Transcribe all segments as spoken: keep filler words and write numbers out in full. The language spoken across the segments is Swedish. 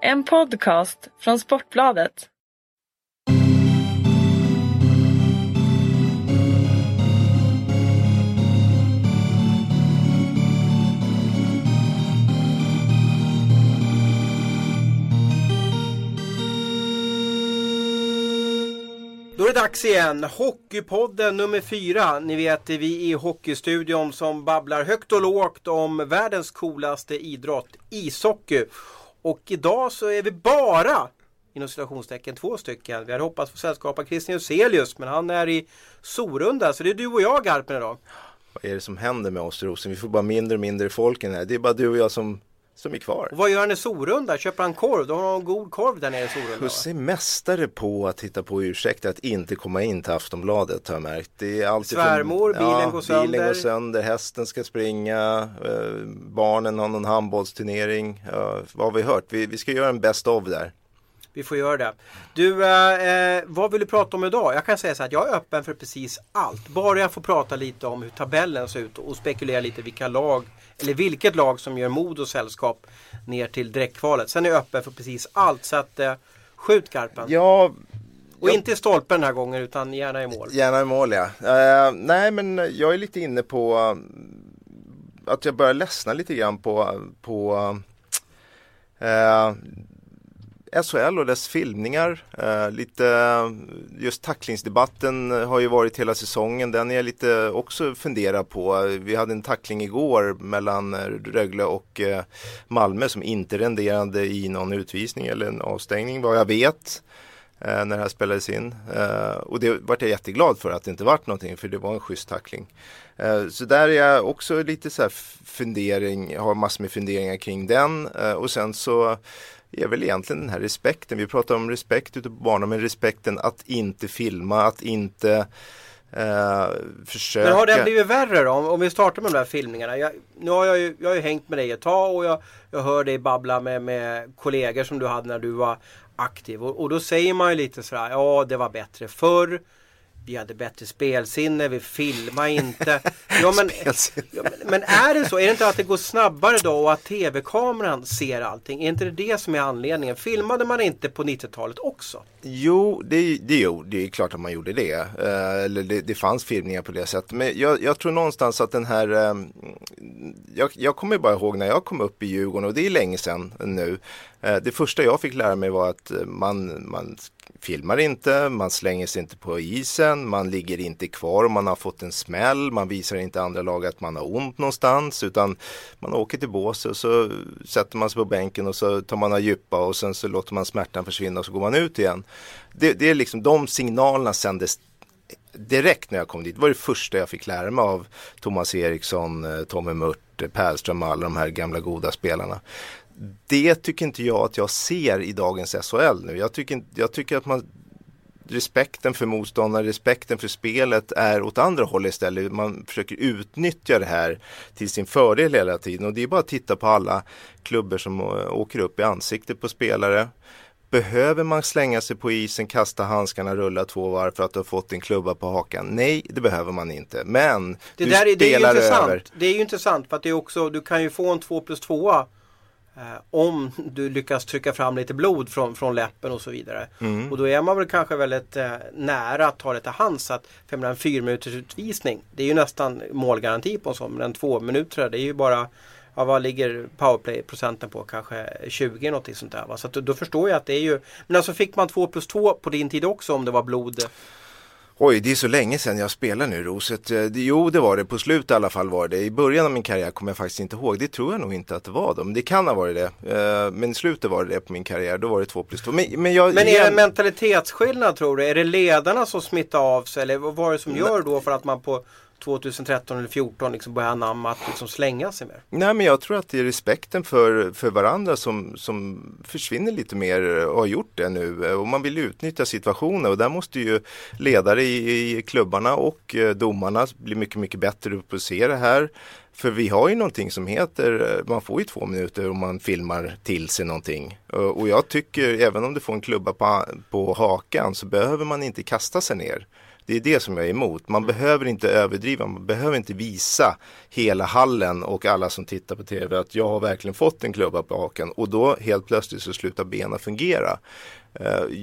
En podcast från Sportbladet. Då är det dags igen. Hockeypodden nummer fyra. Ni vet, vi i Hockeystudion som babblar högt och lågt om världens coolaste idrott, ishockey. Och idag så är vi bara, inom situationstecken, två stycken. Vi hade hoppats få sällskap av Christian Euselius, men han är i Sorunda. Så det är du och jag, Garpen, idag. Vad är det som händer med oss, Rosen? Vi får bara mindre och mindre folken här. Det är bara du och jag som... som är kvar. Och vad gör han i Sorunda? Köper han korv? Då har han en god korv där nere i Sorunda. Jag ser mästare på att hitta på ursäkter att inte komma in till Aftonbladet, har jag märkt. Det är alltid svärmor, från, bilen, ja, går sönder. bilen går sönder, hästen ska springa, eh, barnen har någon handbollsturnering. Ja, vad har vi hört? Vi, vi ska göra en best of där. Vi får göra det. Du, eh, vad vill du prata om idag? Jag kan säga så här att jag är öppen för precis allt. Bara jag får prata lite om hur tabellen ser ut och spekulera lite vilka lag eller vilket lag som gör mod och sällskap ner till direktkvalet. Sen är jag öppen för precis allt, så att eh, skjut, Garpen. Ja, och jag... inte i stolpen den här gången, utan gärna i mål. Gärna i mål, ja. Uh, nej, men jag är lite inne på uh, att jag börjar ledsna lite grann på... på uh, uh, S H L och dess filmningar, eh, lite just tacklingsdebatten har ju varit hela säsongen. Den är jag lite också fundera på. Vi hade en tackling igår mellan Rögle och eh, Malmö som inte renderade i någon utvisning eller en avstängning, vad jag vet, eh, när det här spelades in. Eh, och det vart jag jätteglad för att det inte vart någonting, för det var en schysst tackling. Eh, så där är jag också lite så här fundering, har massor med funderingar kring den. Eh, och sen så är väl egentligen den här respekten. Vi pratar om respekt ute på banan, men respekten att inte filma, att inte eh, försöka. Men har det blivit värre då? Om, om vi startar med de här filmningarna. Jag, nu har jag, ju, jag har ju hängt med dig ett tag och jag, jag hör dig babbla med, med kollegor som du hade när du var aktiv. Och, och då säger man ju lite sådär, ja det var bättre förr. Vi hade bättre spelsinne, vi filmar inte. Ja, men, ja, men, men är det så? Är det inte att det går snabbare då och att tv-kameran ser allting? Är inte det det som är anledningen? Filmade man inte på nittiotalet också? Jo, det, det, det är klart att man gjorde det. Eh, eller det, det fanns filmningar på det sättet. Men jag, jag tror någonstans att den här... Eh, jag, jag kommer bara ihåg när jag kom upp i Djurgården, och det är länge sedan nu. Eh, det första jag fick lära mig var att man... man filmar inte, man slänger sig inte på isen, man ligger inte kvar om man har fått en smäll, man visar inte andra lag att man har ont någonstans, utan man åker till bås och så sätter man sig på bänken och så tar man en djupa och sen så låter man smärtan försvinna och så går man ut igen. Det, det är liksom de signalerna sändes direkt när jag kom dit. Det var det första jag fick lära mig av Thomas Eriksson, Tommy Murt, Pärström och alla de här gamla goda spelarna. Det tycker inte jag att jag ser i dagens S H L nu. Jag tycker, jag tycker att man, respekten för motståndare, respekten för spelet är åt andra håll istället. Man försöker utnyttja det här till sin fördel hela tiden. Och det är bara att titta på alla klubbar som åker upp i ansiktet på spelare. Behöver man slänga sig på isen, kasta handskarna, rulla två varv för att du har fått en klubba på hakan? Nej, det behöver man inte. Men det du där är, spelar det är ju över. Intressant. Det är ju intressant för att det är också, du kan ju få en två plus två om du lyckas trycka fram lite blod från, från läppen och så vidare. Mm. Och då är man väl kanske väldigt eh, nära att ta det till hands. Så att för en fyra minuters utvisning, det är ju nästan målgaranti på en sån. Men en två minuter, det är ju bara, ja, vad ligger powerplay-procenten på? Kanske tjugo eller något sånt där. Va? Så att, då förstår jag att det är ju... Men alltså fick man två plus två på din tid också om det var blod... Oj, det är så länge sedan jag spelar nu, Roset. Jo, det var det. På slut i alla fall var det. I början av min karriär kommer jag faktiskt inte ihåg. Det tror jag nog inte att det var då. Men det kan ha varit det. Men i slutet var det det på min karriär. Då var det två plus två. Men, men, jag, men är jag... det en mentalitetsskillnad, tror du? Är det ledarna som smittar av sig? Eller vad var det som gör då för att man på tjugotretton eller fjorton liksom börjar anamma att liksom slänga sig mer? Nej, men jag tror att det är respekten för, för varandra som, som försvinner lite mer och har gjort det nu. Och man vill utnyttja situationen, och där måste ju ledare i, i klubbarna och domarna bli mycket, mycket bättre på att se det här. För vi har ju någonting som heter, man får ju två minuter om man filmar till sig någonting. Och jag tycker, även om du får en klubba på, på hakan, så behöver man inte kasta sig ner. Det är det som jag är emot. Man behöver inte överdriva, man behöver inte visa hela hallen och alla som tittar på tv att jag har verkligen fått en klubba på haken, och då helt plötsligt så slutar benen fungera.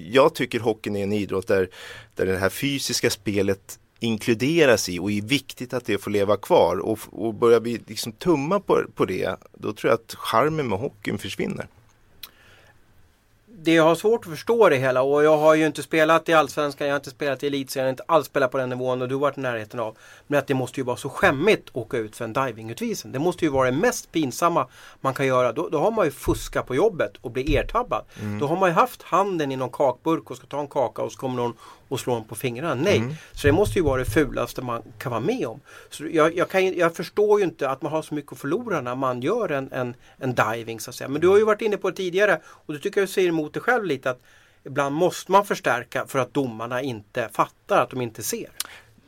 Jag tycker hockeyn är en idrott där, där det här fysiska spelet inkluderas i, och är viktigt att det får leva kvar, och, och börjar vi liksom tumma på, på det, då tror jag att charmen med hockeyn försvinner. Det jag har svårt att förstå det hela, och jag har ju inte spelat i allsvenskan, jag har inte spelat i elitserien, inte alls spelat på den nivån, och du har varit i närheten av, men att det måste ju vara så skämmigt att åka ut för en divingutvisning. Det måste ju vara det mest pinsamma man kan göra. Då, då har man ju fuskat på jobbet och blir ertabbad. Mm. Då har man ju haft handen i någon kakburk och ska ta en kaka, och så kommer någon och slår på fingrarna. Nej, mm. så det måste ju vara det fulaste man kan vara med om. Så jag, jag, kan, jag förstår ju inte att man har så mycket att förlora när man gör en, en, en diving så att säga. Men du har ju varit inne på det tidigare, och du tycker jag säger emot dig själv lite, att ibland måste man förstärka för att domarna inte fattar, att de inte ser.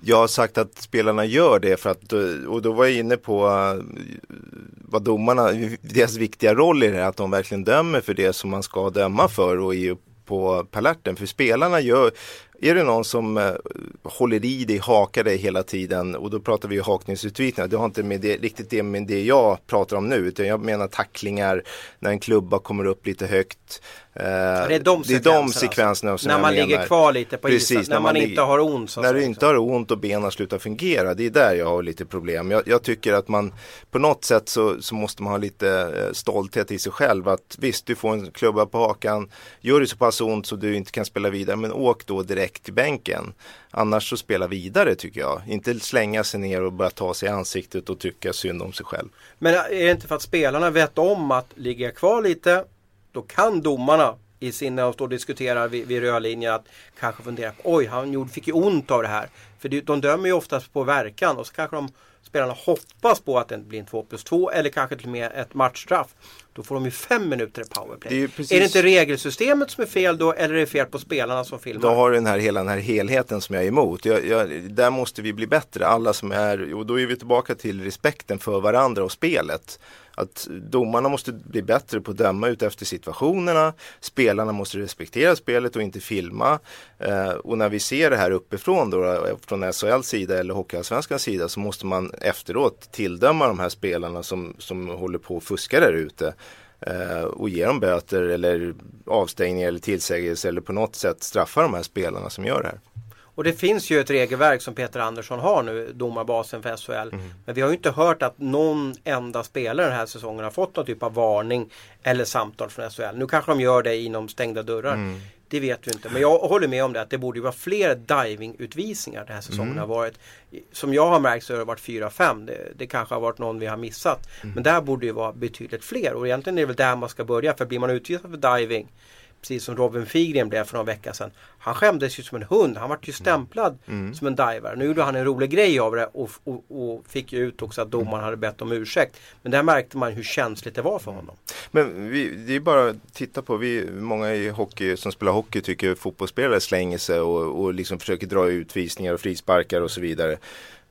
Jag har sagt att spelarna gör det för att, och då var jag inne på vad domarna, deras viktiga roll i det här, att de verkligen dömer för det som man ska döma för och är på palerten. För spelarna gör, är det någon som håller i dig, hakar dig hela tiden, och då pratar vi ju hakningsutvisningar. Det har inte med det, riktigt det med det jag pratar om nu, utan jag menar tacklingar när en klubba kommer upp lite högt. Eh, det är de det är de sekvenserna alltså, som när man menar. Ligger kvar lite på isen, när, när man inte har ont. Så när så du så. Inte har ont och benen slutar fungera, det är där jag har lite problem. Jag, jag tycker att man på något sätt så, så måste man ha lite stolthet i sig själv, att visst, du får en klubba på hakan, gör det så pass ont så du inte kan spela vidare, men åk då direkt till bänken. Annars så spela vidare, tycker jag. Inte slänga sig ner och bara ta sig i ansiktet och tycka synd om sig själv. Men är det inte för att spelarna vet om att ligga kvar lite, då kan domarna i sinne och stå och diskutera vid, vid rödlinjen att kanske fundera på, oj, han fick ju ont av det här. För de dömer ju oftast på verkan, och så kanske de spelarna hoppas på att det blir en två plus två eller kanske till och med ett matchstraff. Då får de ju fem minuter i powerplay. Det är, precis... är det inte regelsystemet som är fel då, eller är det fel på spelarna som filmar? Då har du den här, hela den här helheten som jag är emot. Jag, jag, där måste vi bli bättre. Alla som är, och då är vi tillbaka till respekten för varandra och spelet. Att domarna måste bli bättre på att döma ut efter situationerna. Spelarna måste respektera spelet och inte filma. Eh, och när vi ser det här uppifrån då, från S H L:s sida eller Hockeyallsvenskans sida, så måste man efteråt tilldöma de här spelarna som, som håller på och fuskar där ute. Eh, och ge dem böter eller avstängning eller tillsägelse, eller på något sätt straffa de här spelarna som gör det här. Och det finns ju ett regelverk som Peter Andersson har nu, domarbasen för S H L. Mm. Men vi har ju inte hört att någon enda spelare den här säsongen har fått någon typ av varning eller samtal från S H L. Nu kanske de gör det inom stängda dörrar. Mm. Det vet vi inte. Men jag håller med om det, att det borde ju vara fler divingutvisningar den här säsongen mm. har varit. Som jag har märkt så har det varit fyra fem. Det, det kanske har varit någon vi har missat. Mm. Men där borde ju vara betydligt fler. Och egentligen är det väl där man ska börja. För blir man utvisad för diving, precis som Robin Figren blev för några veckor sedan. Han skämdes ju som en hund. Han var ju stämplad mm. som en diver. Nu gjorde han en rolig grej av det, och, och, och fick ju ut också att domaren hade bett om ursäkt. Men där märkte man hur känsligt det var för honom. Men vi, det är bara att titta på. Vi, många i hockey, som spelar hockey, tycker att fotbollsspelare slänger sig och, och liksom försöker dra utvisningar och frisparkar och så vidare.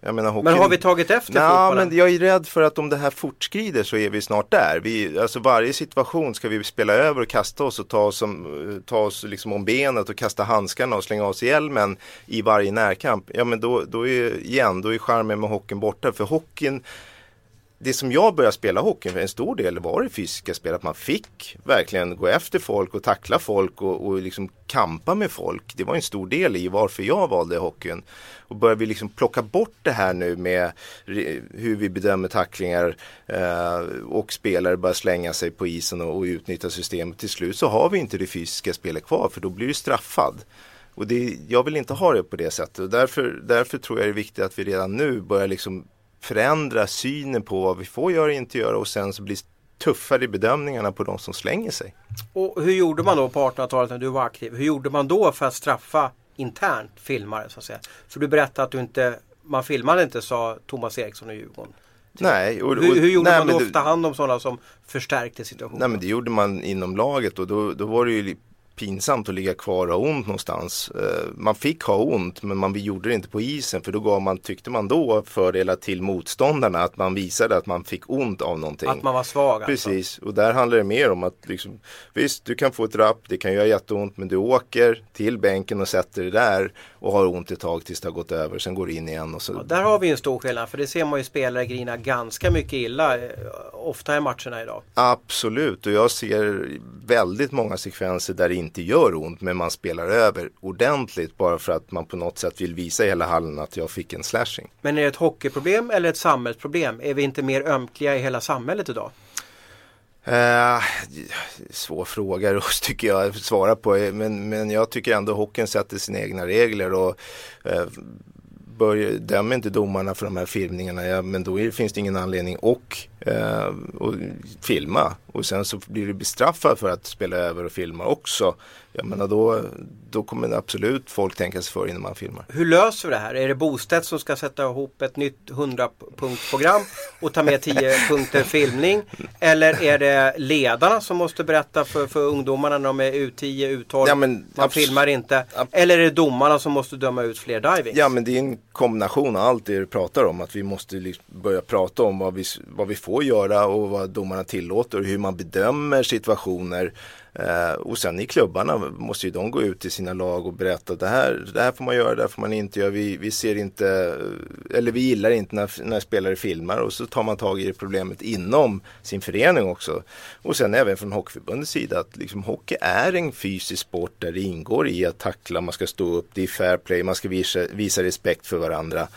Jag menar, hockeyn... Men har vi tagit efter Nå, fotbollen? Men jag är rädd för att om det här fortskrider så är vi snart där. Vi, alltså varje situation ska vi spela över och kasta oss och ta oss, om, ta oss liksom om benet och kasta handskarna och slänga oss i hjälmen i varje närkamp. Ja, men då, då är igen, då är charmen med hockeyn borta. För hockeyn, det som jag började spela hockeyn för en stor del var det fysiska spel, att man fick verkligen gå efter folk och tackla folk och, och liksom kampa med folk. Det var en stor del i varför jag valde hockeyn. Och börjar vi liksom plocka bort det här nu med hur vi bedömer tacklingar eh, och spelare bara slänga sig på isen och, och utnyttja systemet, till slut så har vi inte det fysiska spelet kvar, för då blir du straffad. Och det, jag vill inte ha det på det sättet, och därför, därför tror jag det är viktigt att vi redan nu börjar liksom förändra synen på vad vi får göra och inte göra, och sen så blir tuffare i bedömningarna på de som slänger sig. Och hur gjorde man då på artonhundratalet när du var aktiv? Hur gjorde man då för att straffa internt filmare så att säga? För du berättade att du inte, man filmade inte, sa Thomas Eriksson och Djurgården. Nej, och, och, hur, hur gjorde nej, man då ofta hand om sådana som förstärkte situationen? Nej, men det gjorde man inom laget, och då, då var det ju pinsamt att ligga kvar och ha ont någonstans. Man fick ha ont, men man gjorde det inte på isen, för då gav man, tyckte man då, fördelar till motståndarna, att man visade att man fick ont av någonting. Att man var svag. Precis, alltså. Och där handlar det mer om att liksom, visst, du kan få ett rapp, det kan göra jätteont, men du åker till bänken och sätter det där och har ont ett tag tills det har gått över, sen går in igen. Och så. Ja, där har vi en stor skillnad, för det ser man ju spelare grina ganska mycket illa, ofta i matcherna idag. Absolut, och jag ser väldigt många sekvenser där in inte gör ont, men man spelar över ordentligt bara för att man på något sätt vill visa hela hallen att jag fick en slashing. Men är det ett hockeyproblem eller ett samhällsproblem? Är vi inte mer ömkliga i hela samhället idag? Eh, svår fråga tycker jag att svara på, men, men jag tycker ändå hockeyn sätter sina egna regler och eh, börjar, dömer inte domarna för de här filmningarna, ja, men då är, finns det ingen anledning och, eh, och filma, och sen så blir du bestraffad för att spela över och filma också. Jag menar, då, då kommer absolut folk tänka sig för innan man filmar. Hur löser vi det här? Är det Bostedt som ska sätta ihop ett nytt hundra-punktprogram och ta med tio punkter filmning? Eller är det ledarna som måste berätta för, för ungdomarna när de är U tio, U tolv, ja, men, man abs- filmar inte? Ab- Eller är det domarna som måste döma ut fler divings? Ja, men det är en kombination av allt det du pratar om. Att vi måste liksom börja prata om vad vi, vad vi får göra och vad domarna tillåter och hur man bedömer situationer. Uh, och sen i klubbarna måste ju de gå ut till sina lag och berätta att det här, det här får man göra, det här får man inte göra, vi, vi ser inte, eller vi gillar inte när, när spelare filmar, och så tar man tag i det problemet inom sin förening också, och sen även från hockeyförbundets sida att liksom, hockey är en fysisk sport där det ingår i att tackla, man ska stå upp, det är fair play, man ska visa, visa respekt för varandra.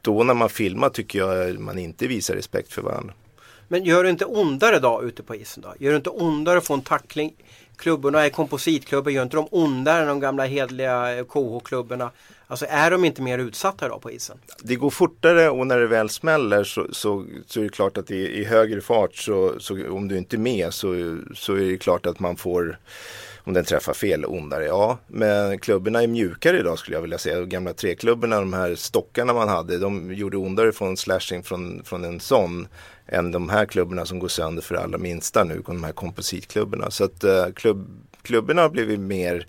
Då när man filmar tycker jag man inte visar respekt för varandra. Men gör det inte ondare då ute på isen då? Gör det inte ondare att få en tackling? Klubborna är kompositklubbar, gör inte de ondare än de gamla hedliga K H-klubborna? Alltså är de inte mer utsatta då på isen? Det går fortare, och när det väl smäller så, så, så är det klart att i, i högre fart så, så om du inte är med så, så är det klart att man får, om den träffar fel, ondare, ja. Men klubborna är mjukare idag skulle jag vilja säga. De gamla treklubborna, de här stockarna man hade, de gjorde ondare från slashing från, från en sån än de här klubborna som går sönder för allra minsta nu, de här kompositklubborna. Så att uh, klubb, klubborna har blivit mer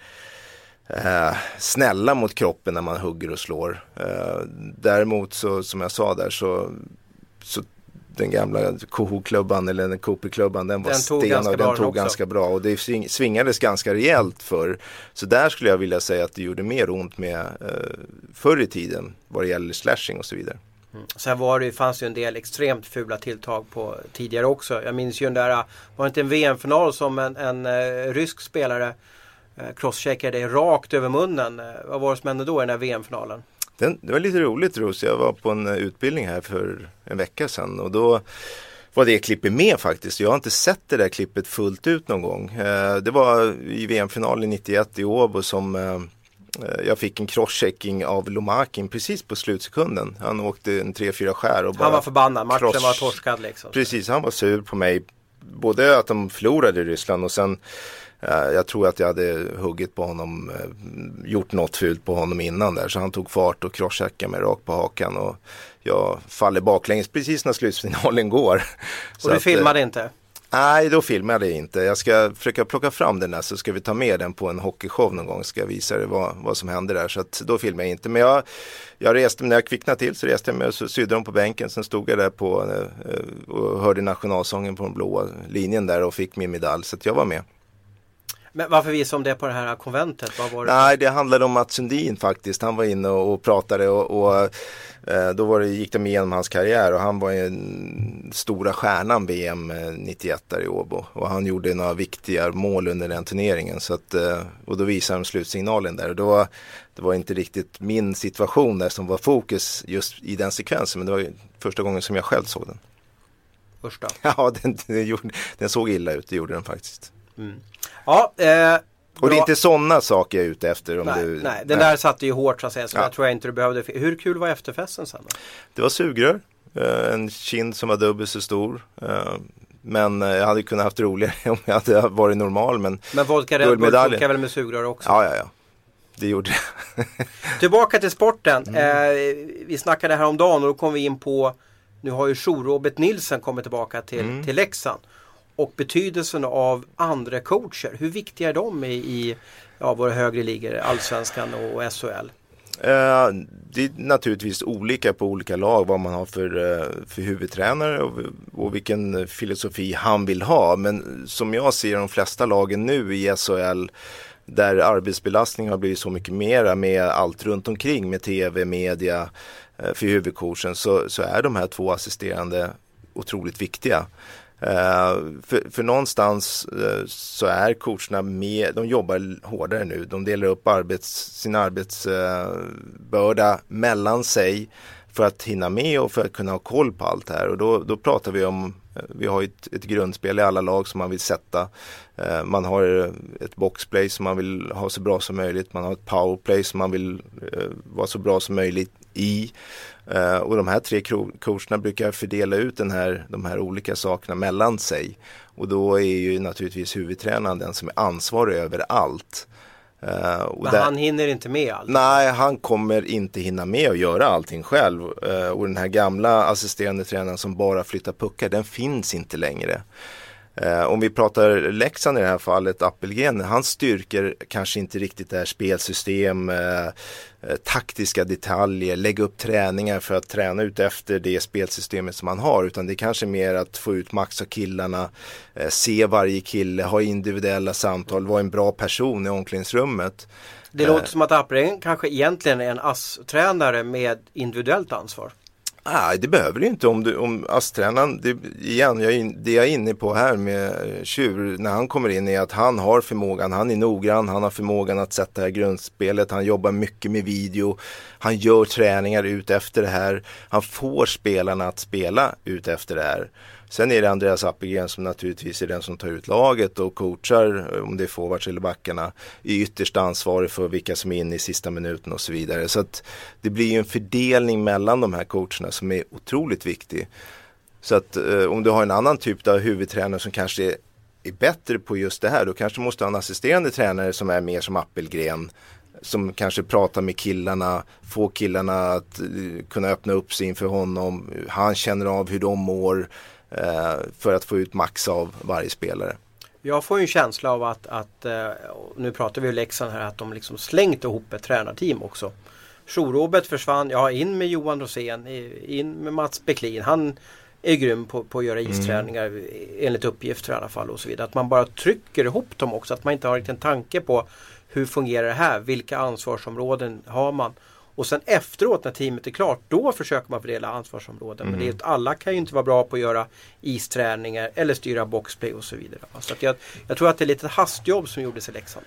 uh, snälla mot kroppen när man hugger och slår. Uh, däremot så, som jag sa där, så, så den gamla K H-klubban eller den K P-klubban, den var sten och den tog ganska bra, och det svingades ganska rejält för. Så där skulle jag vilja säga att det gjorde mer ont med uh, förr i tiden vad det gäller slashing och så vidare. Mm. Sen var det, fanns ju en del extremt fula tilltag på tidigare också. Jag minns ju den där, var det inte en V M-final som en, en eh, rysk spelare eh, crosscheckade rakt över munnen? Vad var det som hände då i den här V M-finalen? Den, det var lite roligt, Ros. Jag var på en utbildning här för en vecka sedan, och då var det klippet med faktiskt. Jag har inte sett det där klippet fullt ut någon gång. Eh, det var i V M-finalen nittioett i Åbo som... Eh, jag fick en crosschecking av Lomakin precis på slutsekunden. Han åkte en tre fyra skär och bara... Han var förbannad, matchen cross... var torskad liksom. Precis, han var sur på mig. Både att de förlorade i Ryssland och sen... Uh, jag tror att jag hade huggit på honom, uh, gjort något fult på honom innan där. Så han tog fart och crosscheckade mig rakt på hakan. Och jag faller baklänges precis när slutfinalen går. Och du filmade att, uh... inte? Nej, då filmar jag inte. Jag ska försöka plocka fram den där, så ska vi ta med den på en hockeyshow någon gång. Ska jag visa dig vad, vad som händer där. Så att då filmar jag inte. Men jag, jag reste, när jag kvicknade till så reste jag mig och så sydde dem på bänken. Sen stod jag där på, och hörde nationalsången på den blåa linjen där och fick min medalj. Så att jag var med. Men varför visade de det på det här konventet? Vad var det? Nej, det handlade om att Sundin faktiskt. Han var inne och pratade och, och eh, då var det, gick de igenom hans karriär. Och han var en stora stjärnan V M nittioett där i Åbo. Och han gjorde några viktiga mål under den turneringen. Så att, eh, och då visade de slutsignalen där. Och då, det var inte riktigt min situation där som var fokus just i den sekvensen. Men det var första gången som jag själv såg den. Första? Ja, den, den, gjorde, den såg illa ut. Det gjorde den faktiskt. Mm. Ja, eh, och det är inte sådana saker jag är ute efter. Om nej, du, nej, den nej. Där satte ju hårt så att säga, så ja. Jag tror jag inte du behövde. Hur kul var efterfesten sen då? Det var sugrör, eh, en kind som var dubbelt så stor, eh, men jag hade kunnat haft roligare om jag hade varit normal. Men, men vodka Red Bull funkar väl med sugrör också? Ja, ja, ja. Det gjorde jag. Tillbaka till sporten. mm. eh, Vi snackade här om dagen och då kom vi in på, nu har ju Shorobet Nilsen kommit tillbaka till, mm. till Leksand. och betydelsen av andra coacher. Hur viktiga är de i, i ja, våra högre ligor, Allsvenskan och S H L? Eh, det är naturligtvis olika på olika lag vad man har för, för huvudtränare och, och vilken filosofi han vill ha. Men som jag ser de flesta lagen nu i S H L, där arbetsbelastningen har blivit så mycket mera med allt runt omkring, med tv, media, för huvudcoachen, så, så är de här två assisterande otroligt viktiga. Uh, för, för någonstans uh, så är coacherna med, de jobbar hårdare nu, de delar upp arbets, sin arbetsbörda uh, mellan sig för att hinna med och för att kunna ha koll på allt här, och då, då pratar vi om, vi har ett, ett grundspel i alla lag som man vill sätta, uh, man har ett boxplay som man vill ha så bra som möjligt, man har ett powerplay som man vill uh, vara så bra som möjligt i. Uh, och de här tre coacherna brukar fördela ut den här, de här olika sakerna mellan sig. Och då är ju naturligtvis huvudtränaren den som är ansvarig över allt. Uh, och Men där, han hinner inte med allt? Nej, han kommer inte hinna med att göra allting själv. Uh, och den här gamla assisterande tränaren som bara flyttar puckar, den finns inte längre. Uh, om vi pratar Leksand i det här fallet, Appelgren, hans styrkor kanske inte riktigt är spelsystem, uh, taktiska detaljer, lägga upp träningar för att träna ut efter det spelsystemet som man har, utan det är kanske mer att få ut max av killarna, se varje kille, ha individuella samtal, vara en bra person i omklädningsrummet. Det låter eh. som att Appelgren kanske egentligen är en ass-tränare med individuellt ansvar. Nej, det behöver det inte om, du, om astränaren, det, igen, jag in, det jag är inne på här med Tjur när han kommer in är att han har förmågan, han är noggrann, han har förmågan att sätta det här grundspelet, han jobbar mycket med video, han gör träningar ut efter det här, han får spelarna att spela ut efter det här. Sen är det Andreas Appelgren som naturligtvis är den som tar ut laget och coachar, om det är forwards eller backarna, är ytterst ansvarig för vilka som är inne i sista minuten och så vidare. Så att det blir ju en fördelning mellan de här coacherna som är otroligt viktig. Så att eh, om du har en annan typ av huvudtränare som kanske är, är bättre på just det här, då kanske måste ha en assisterande tränare som är mer som Appelgren, som kanske pratar med killarna, får killarna att uh, kunna öppna upp sig inför honom. Han känner av hur de mår, för att få ut max av varje spelare. Jag får ju en känsla av att, att nu pratar vi ju Leksand här, att de liksom slängt ihop ett tränarteam också. Shorobet försvann, ja, in med Johan Tornberg, in med Mats Bäcklin. Han är grym på, på att göra isträningar, mm. enligt uppgifter i alla fall och så vidare. Att man bara trycker ihop dem också, att man inte har riktigt en tanke på hur fungerar det här, vilka ansvarsområden har man. Och sen efteråt när teamet är klart, då försöker man fördela ansvarsområden. Mm. Men det är, alla kan ju inte vara bra på att göra isträningar eller styra boxplay och så vidare. Så att jag, jag tror att det är lite hastjobb som gjordes i Leksand.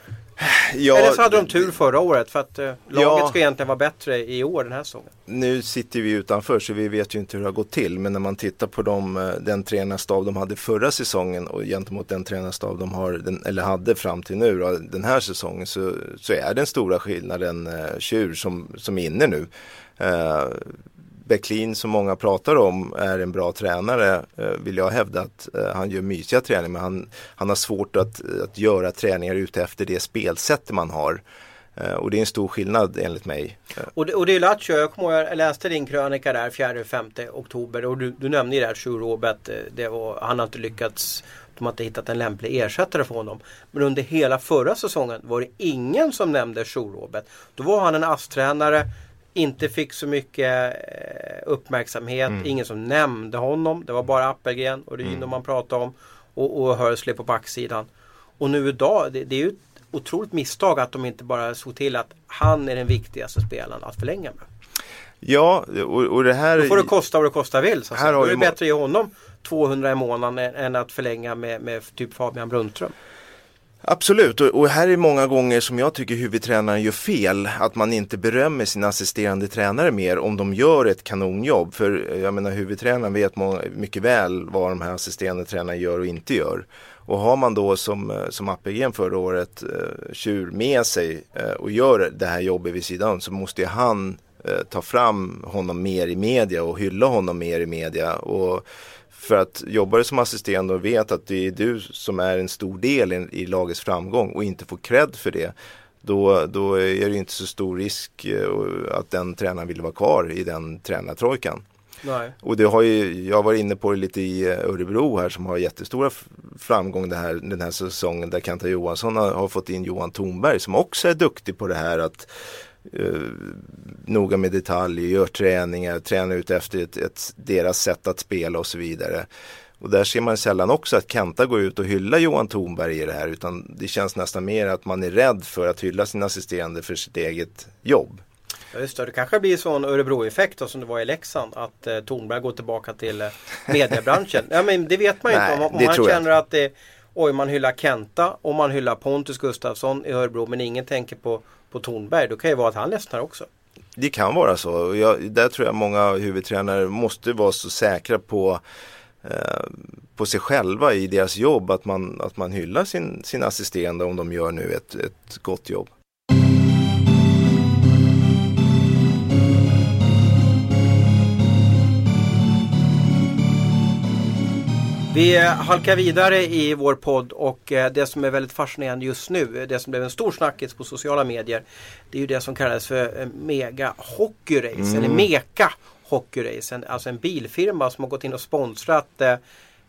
Ja, eller så hade de tur förra året för att eh, laget ja, ska egentligen vara bättre i år den här säsongen. Nu sitter vi utanför så vi vet ju inte hur det har gått till. Men när man tittar på dem, den tränarstav de hade förra säsongen och gentemot den tränarstav de har, den, eller hade fram till nu då, den här säsongen, så, så är den stora skillnaden eh, Tjur som, som inne nu. Eh, Bäcklin som många pratar om är en bra tränare, eh, vill jag hävda att eh, han gör mysiga träningar, men han, han har svårt att, att göra träningar ute efter det spelsätt man har. Eh, och det är en stor skillnad enligt mig. Eh. Och, det, och det är Lattjo, jag kommer ihåg, jag läste din krönika där fjärde femte oktober och du, du nämnde ju det här Shorobet, det var, han har inte lyckats, de har inte hittat en lämplig ersättare för honom. Men under hela förra säsongen var det ingen som nämnde Shorobet. Då var han en astränare, inte fick så mycket uppmärksamhet, mm. ingen som nämnde honom. Det var bara Appelgren och Ryn mm. man pratade om och, och Hörsle på backsidan. Och nu idag, det, det är ju ett otroligt misstag att de inte bara såg till att han är den viktigaste spelaren att förlänga med. Ja, och, och det här... Då får det kosta vad det kostar vill. Så här har då är det bättre i honom tvåhundra i månaden än att förlänga med, med typ Fabian Brunnström. Absolut, och, och här är många gånger som jag tycker huvudtränaren gör fel, att man inte berömmer sina assisterande tränare mer om de gör ett kanonjobb, för jag menar huvudtränaren vet må- mycket väl vad de här assisterande tränarna gör och inte gör. Och har man då som, som Appelgren förra året eh, tjur med sig eh, och gör det här jobbet vid sidan, så måste ju han eh, ta fram honom mer i media och hylla honom mer i media. Och för att jobbar som assisterande och vet att det är du som är en stor del i, i lagets framgång och inte får cred för det, då, då är det inte så stor risk att den tränaren vill vara kvar i den tränartrojkan. Nej. Och det har ju, jag var inne på det lite i Örebro här som har jättestora framgång det här, den här säsongen, där Kanta Johansson har, har fått in Johan Tornberg som också är duktig på det här att eh, noga med detaljer, gör träningar, tränar ut efter ett, ett, deras sätt att spela och så vidare. Och där ser man sällan också att Kenta går ut och hyllar Johan Tornberg i det här, utan det känns nästan mer att man är rädd för att hylla sin assisterande för sitt eget jobb. Ja, just det, det kanske blir sån Örebro-effekt då, som det var i Leksand, att eh, Tornberg går tillbaka till eh, mediebranschen. Ja, men det vet man ju inte. Om, om man känner jag. att det, oj, man hyllar Kenta och man hyllar Pontus Gustafsson i Örebro, men ingen tänker på, på Tornberg, då kan ju vara att han ledsnar också. Det kan vara så. Jag, där tror jag många huvudtränare måste vara så säkra på på sig själva i deras jobb att man, att man hyllar sin, sin assisterande om de gör nu ett, ett gott jobb. Vi halkar vidare i vår podd, och det som är väldigt fascinerande just nu, det som blev en stor snackis på sociala medier, det är ju det som kallas för Meca Hockey Race, mm. eller Meca Hockey Race, en, alltså en bilfirma som har gått in och sponsrat eh,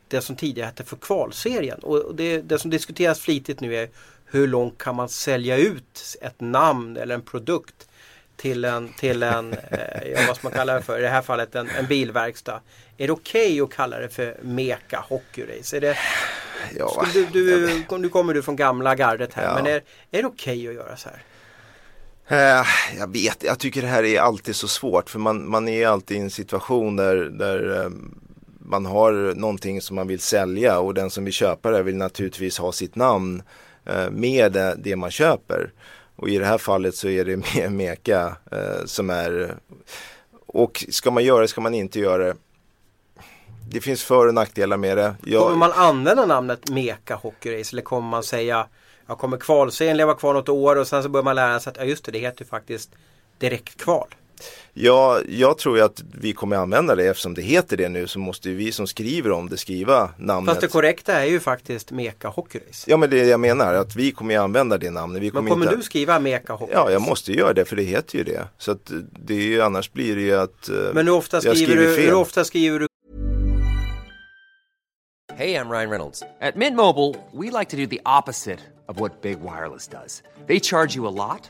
det som tidigare hette för kvalserien. Och det, det som diskuteras flitigt nu är hur långt kan man sälja ut ett namn eller en produkt till en, till en eh, ja, vad man kallar det för, i det här fallet en, en bilverkstad. Är det okej okay att kalla det för Meca Hockey Race? Är det, ja, du, du, nu kommer du från gamla gardet här, ja. men är, är det okej okay att göra så här? Jag vet, jag tycker det här är alltid så svårt, för man, man är alltid i en situation där, där man har någonting som man vill sälja, och den som vill köpa det vill naturligtvis ha sitt namn med det man köper. Och i det här fallet så är det Meca som är, och ska man göra det, ska man inte göra det. Det finns för- och nackdelar med det. Jag... Kommer man använda namnet Meca Hockey Race, eller kommer man säga... Jag kommer kvalserien leva kvar något år, och sen så börjar man lära sig att ja, just det, det heter ju faktiskt direktkval. Ja, jag tror ju att vi kommer använda det, eftersom det heter det nu, så måste ju vi som skriver om det skriva namnet. Fast det korrekta är ju faktiskt Meca Hockey Race. Ja, men det jag menar att vi kommer ju använda det namnet. Vi kommer men kommer inte... du skriva Meca Hockey Race? Ja, jag måste ju göra det, för det heter ju det. Så att det är ju, annars blir det ju att uh, men hur ofta skriver, jag skriver fel. Hur ofta skriver du? Hey, I'm Ryan Reynolds. At Mint Mobile, we like to do the opposite of what Big Wireless does. They charge you a lot,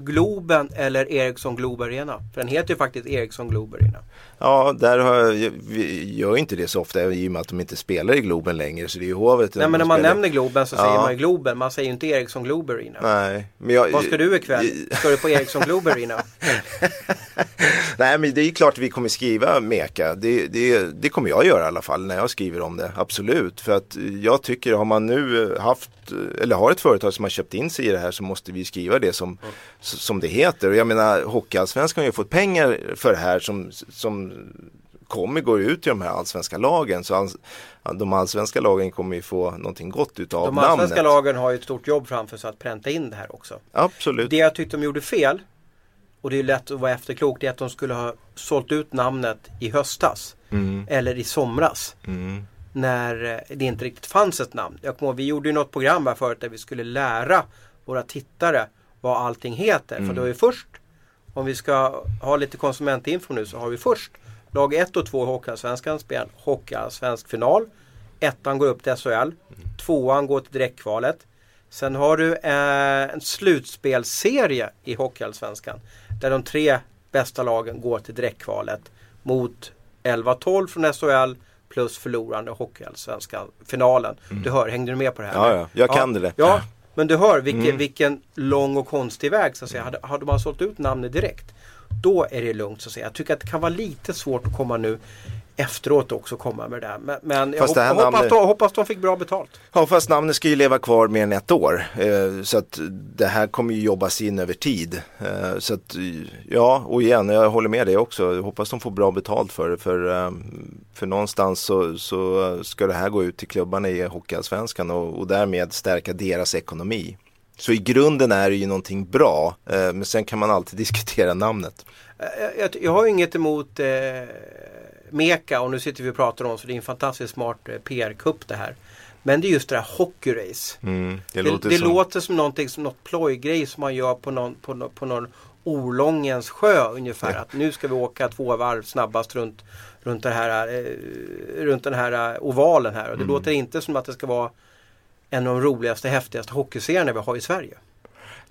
Globen eller Ericsson Globe Arena, för den heter ju faktiskt Ericsson Globe Arena. Ja, där har jag, vi gör inte det så ofta i och med att de inte spelar i Globen längre, så det är ju hovet. Nej, men när man spelar... nämner Globen så ja. säger man Globen, man säger ju inte Ericsson Globe Arena. Nej, men jag... Vad ska du ikväll? Ska du på Ericsson Globe Arena? Nej, men det är ju klart att vi kommer skriva Meca, det, det, det kommer jag göra i alla fall när jag skriver om det, absolut, för att jag tycker, har man nu haft eller har ett företag som har köpt in sig i det här, så måste vi skriva det som mm. som det heter. Och jag menar, Hockeyallsvenskan har ju fått pengar för det här som, som kommer gå ut i de här allsvenska lagen. Så alls, de allsvenska lagen kommer ju få någonting gott utav namnet. De allsvenska namnet. lagen har ju ett stort jobb framför sig att pränta in det här också. Absolut. Det jag tyckte de gjorde fel, och det är lätt att vara efterklok, det är att de skulle ha sålt ut namnet i höstas. Mm. Eller i somras. Mm. När det inte riktigt fanns ett namn. Jag kommer ihåg, vi gjorde ju något program här förut där vi skulle lära våra tittare vad allting heter. Mm. För då är vi först, om vi ska ha lite konsumentinfo nu, så har vi först lag ett och två i Hockeyallsvenskan spelar Hockeyallsvensk final. Ettan går upp till S H L. Mm. Tvåan går till direktkvalet. Sen har du eh, en slutspelserie i Hockeyallsvenskan där de tre bästa lagen går till direktkvalet mot elva tolv från S H L plus förlorande Hockeyallsvenskan finalen. Mm. Du hör, hängde du med på det här? Ja, ja. jag kan ja. det. Ja. Men du hör vilken, mm. vilken lång och konstig väg så att säga. Hade, hade man sålt ut namnet direkt, då är det lugnt så att säga. Jag tycker att det kan vara lite svårt att komma nu efteråt också komma med det där. Men, men jag hop- det hoppas, namnet... de, hoppas de fick bra betalt. Ja, fast namnet ska ju leva kvar mer än ett år. Eh, så att det här kommer ju jobbas in över tid. Eh, så att, ja, och igen, jag håller med dig också. Jag hoppas de får bra betalt för det. För, eh, för någonstans så, så ska det här gå ut till klubbarna i Hockeyallsvenskan och, och därmed stärka deras ekonomi. Så i grunden är det ju någonting bra, eh, men sen kan man alltid diskutera namnet. Jag, jag, jag har ju inget emot... Eh... Meca, och nu sitter vi och pratar om, så det är en fantastiskt smart P R-kupp det här. Men det är just det här Hockey Race. Mm, det det, låter, det som... låter som någonting, som något plojgrej som man gör på någon, på någon, på någon Orlångens sjö ungefär. Ja. Att nu ska vi åka två varv snabbast runt, runt, det här, runt den här ovalen här. Och det mm. låter inte som att det ska vara en av de roligaste, häftigaste hockeyserierna vi har i Sverige.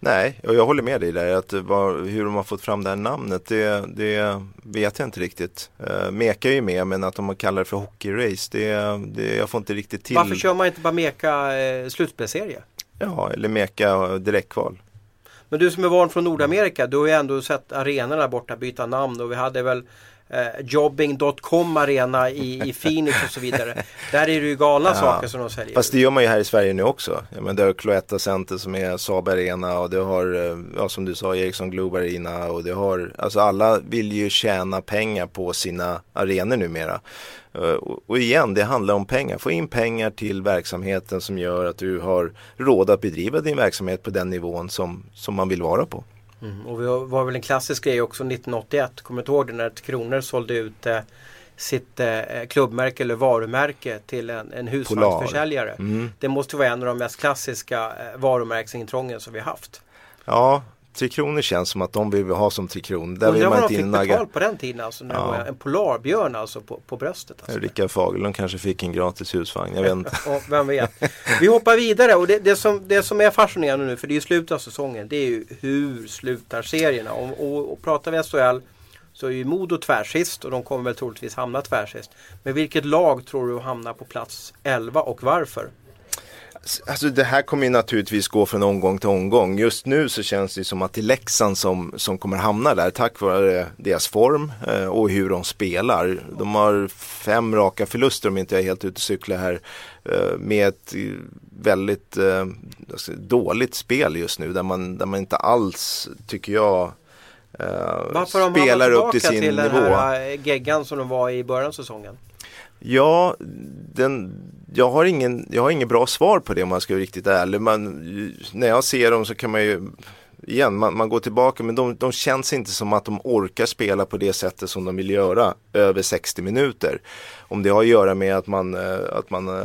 Nej, och jag håller med dig där att var, hur de har fått fram det här namnet, det, det vet jag inte riktigt. Uh, Meca är ju med, men att de kallar det för Hockey Race, det, det, jag får inte riktigt till. Varför kör man inte bara Meca eh, slutspelserie? Ja, eller Meca direktkval. Men du som är van från Nordamerika, du har ju ändå sett arenorna där borta byta namn, och vi hade väl eh, jobbing dot com arena i, i Phoenix och så vidare. Där är det ju galna ja. saker som de säljer. Fast det gör man ju här i Sverige nu också. Ja, men det har Cloetta Center som är Saab Arena, och det har, ja, som du sa, Ericsson Globe Arena, och det har, alltså alla vill ju tjäna pengar på sina arenor numera. Och igen, det handlar om pengar. Få in pengar till verksamheten som gör att du har råd att bedriva din verksamhet på den nivån som, som man vill vara på. Mm. Och det var väl en klassisk grej också nittonhundraåttioett, kommer du ihåg det, när Kronor sålde ut eh, sitt eh, klubbmärke eller varumärke till en, en husvagnsförsäljare. Mm. Det måste vara en av de mest klassiska eh, varumärkesintrången som vi har haft. Ja, Tre Kronor känns som att de vill ha som Tre Kronor. Där vill man inte in nagga... på den tiden alltså, när ja. en polarbjörn alltså på, på bröstet. Alltså. Rickard Fagerlund kanske fick en gratis husvagn, jag vet inte. Och vem vet. Vi hoppar vidare, och det, det, som, det som är fascinerande nu, för det är ju slutet av säsongen, det är ju hur slutar serierna. Och, och, och pratar vi S H L så är ju Modo tvärsist, och de kommer väl troligtvis hamna tvärsist. Men vilket lag tror du hamnar på plats elva och varför? Alltså det här kommer ju naturligtvis gå från omgång till omgång. Just nu så känns det som att det är Leksand som, som kommer hamna där tack vare deras form eh, och hur de spelar. De har fem raka förluster om inte jag är helt ute och cyklar här eh, med ett väldigt eh, dåligt spel just nu där man, där man inte alls, tycker jag, eh, spelar upp till sin nivå. Varför har man tillbaka till den här geggan som de var i början av säsongen? Ja, den... Jag har ingen, jag har ingen bra svar på det om man ska vara riktigt ärlig. Man, när jag ser dem så kan man ju, igen, man, man går tillbaka, men de, de känns inte som att de orkar spela på det sättet som de vill göra över sextio minuter. Om det har att göra med att man, att man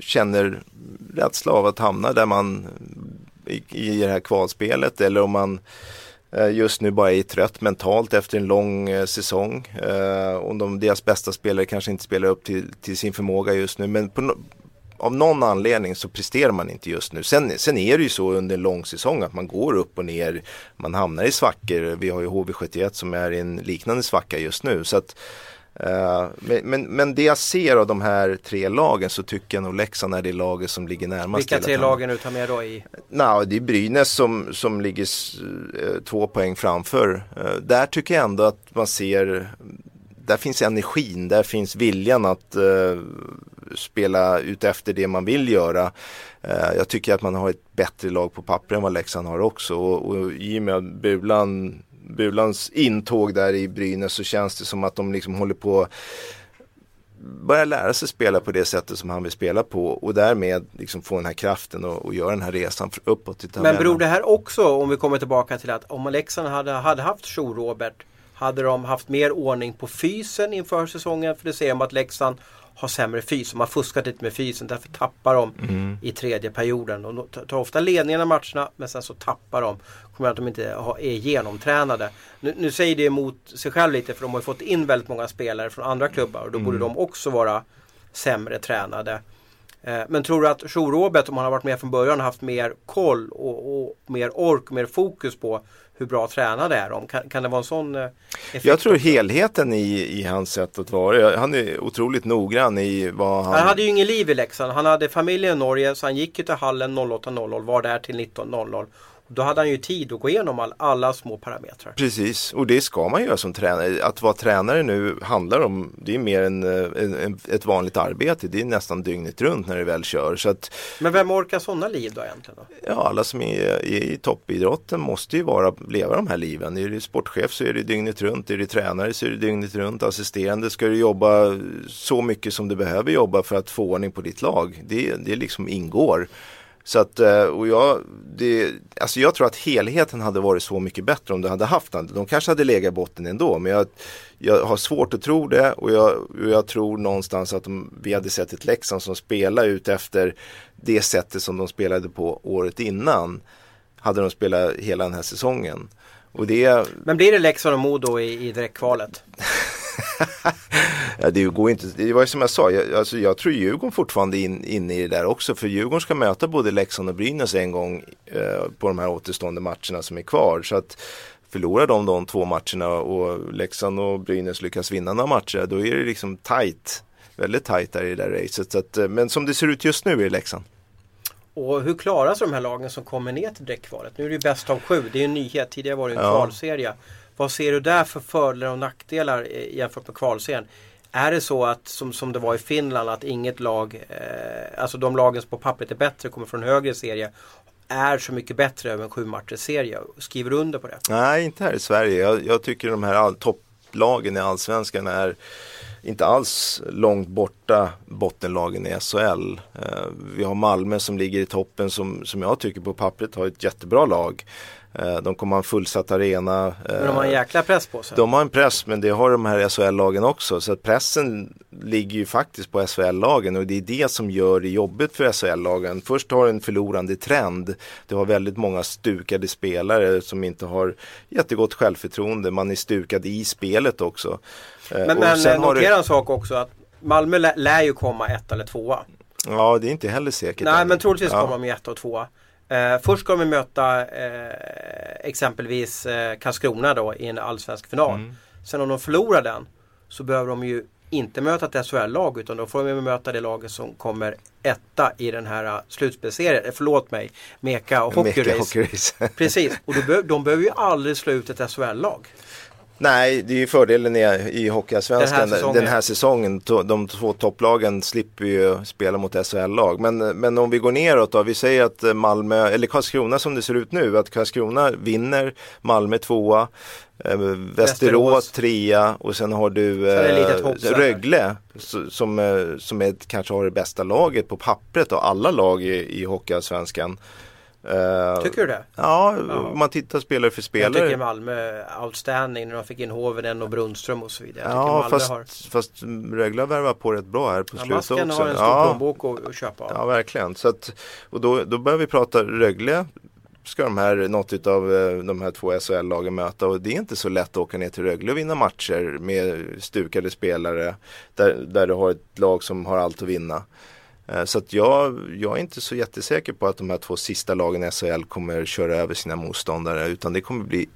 känner rädsla av att hamna där man i, i det här kvalspelet, eller om man just nu bara är trött mentalt efter en lång säsong. Eh, och de, deras bästa spelare kanske inte spelar upp till, till sin förmåga just nu. Men på, av någon anledning så presterar man inte just nu. Sen, sen är det ju så under en lång säsong att man går upp och ner. Man hamnar i svackor. Vi har ju H V sjuttioett som är i en liknande svacka just nu. Så att, eh, men, men, men det jag ser av de här tre lagen så tycker jag nog Leksand är det laget som ligger närmast. Vilka tre lagen du tar med då i? Nej, det är Brynäs som, som ligger två poäng framför. Där tycker jag ändå att man ser, där finns energin, där finns viljan att uh, spela ut efter det man vill göra. Uh, jag tycker att man har ett bättre lag på papper än vad Leksand har också. Och, och i och med Bulan, Bulans intåg där i Brynäs så känns det som att de liksom håller på börja lära sig spela på det sättet som han vill spela på, och därmed liksom få den här kraften och, och göra den här resan uppåt i tabellen. Men beror det här också, om vi kommer tillbaka till att om Leksand hade, hade haft Shorobet, hade de haft mer ordning på fysen inför säsongen, för det ser de att Leksand har sämre fys, de har fuskat lite med fysen, därför tappar de mm. i tredje perioden. De tar ofta ledningen av matcherna, men sen så tappar de, kommer att de inte är genomtränade. Nu, nu säger det emot sig själv lite, för de har fått in väldigt många spelare från andra klubbar, och då mm. borde de också vara sämre tränade. Eh, men tror du att Shorobet, om han har varit med från början, har haft mer koll och, och mer ork, mer fokus på hur bra tränare är de? Kan, kan det vara en sån effekt? Jag tror helheten i, i hans sätt att vara. Han är otroligt noggrann i vad han... Han hade ju ingen liv i Leksand. Han hade familjen i Norge, så han gick ju till hallen åtta noll noll, var där till nitton noll noll. Då hade han ju tid att gå igenom all, alla små parametrar. Precis, och det ska man göra som tränare. Att vara tränare nu handlar om, det är mer en, en, ett vanligt arbete. Det är nästan dygnet runt när det väl kör. Så att, men vem orkar sådana liv då egentligen? Då? Ja, alla som är, är i toppidrotten måste ju vara, leva de här liven. Är du sportchef så är det dygnet runt. Är du tränare så är det dygnet runt. Assisterande ska du jobba så mycket som du behöver jobba för att få ordning på ditt lag. Det, det liksom ingår. Så att, och jag, det, alltså jag tror att helheten hade varit så mycket bättre om du hade haft den. De kanske hade legat i botten ändå, men jag, jag har svårt att tro det. Och jag, och jag tror någonstans att de, vi hade sett ett Leksand som spelar ut efter det sättet som de spelade på året innan. Hade de spelat hela den här säsongen. Och det, men blir det Leksand och Modo i, i direktkvalet? Ja, det går inte. Det var ju som jag sa, jag, alltså jag tror Djurgården fortfarande in, inne i det där också. För Djurgården ska möta både Leksand och Brynäs en gång eh, på de här återstående matcherna som är kvar. Så att förlorar de de två matcherna och Leksand och Brynäs lyckas vinna några matcher, då är det liksom tajt, väldigt tajt där i det där racet. Så att, men som det ser ut just nu är Leksand. Och hur klarar sig de här lagen som kommer ner till direktkvalet? Nu är det ju bäst av sju, det är ju en nyhet. Tidigare var det en ja. kvalserie. Vad ser du där för fördelar och nackdelar jämfört med kvalserien? Är det så att, som, som det var i Finland, att inget lag, eh, alltså de lagen som på pappret är bättre, kommer från högre serie, är så mycket bättre än en sjumatchserie? Skriver du under på det? Nej, inte här i Sverige. Jag, jag tycker de här all, topplagen i allsvenskan är inte alls långt borta bottenlagen i S H L. Eh, vi har Malmö som ligger i toppen, som, som jag tycker på pappret har ett jättebra lag. De kommer ha en fullsatt arena. Men de har en jäkla press på sig. De har en press, men det har de här S H L-lagen också. Så att pressen ligger ju faktiskt på S H L-lagen. Och det är det som gör det jobbigt för S H L-lagen. Först har en förlorande trend. Du har väldigt många stukade spelare som inte har jättegott självförtroende. Man är stukad i spelet också. Men, och men sen notera du en sak också, att Malmö lär, lär ju komma ett eller tvåa. Ja, det är inte heller säkert. Nej, men troligtvis ja. kommer de ett och tvåa. Eh, först ska vi möta eh, exempelvis eh, Karlskrona då i en allsvensk final. Mm. Sen om de förlorar den så behöver de ju inte möta ett S H L-lag, utan då får de möta det laget som kommer etta i den här slutspelserien. Eh, förlåt mig, Meca Hockey Race. Hockey Race. Precis, och då be- de behöver ju aldrig slå ut ett S H L-lag. Nej, det är ju fördelen i, i Hockeyallsvenskan den här, den här säsongen. De två topplagen slipper ju spela mot S H L-lag. Men, men om vi går neråt då, vi säger att Malmö, eller Karlskrona som det ser ut nu, att Karlskrona vinner, Malmö tvåa, eh, Västerås trea, och sen har du eh, Rögle som, eh, som är, kanske har det bästa laget på pappret och alla lag i, i Hockeyallsvenskan. Uh, Tycker du det? Ja, ja. man tittar spelare för spelare. Jag tycker Malmö outstanding när de fick in Hoveden och Brunström och så vidare. Jag ja, fast, har... fast Rögle värvar på rätt bra här på ja, slutet också. Masken har en stor ja. plånbok att, att köpa av. Ja, verkligen. Så att, och då, då börjar vi prata Rögle. Ska de här, något av de här två S H L-lagen möta, och det är inte så lätt att åka ner till Rögle och vinna matcher med stukade spelare där, där du har ett lag som har allt att vinna. Så att jag, jag är inte så jättesäker på att de här två sista lagen i S H L kommer köra över sina motståndare, utan det kommer bli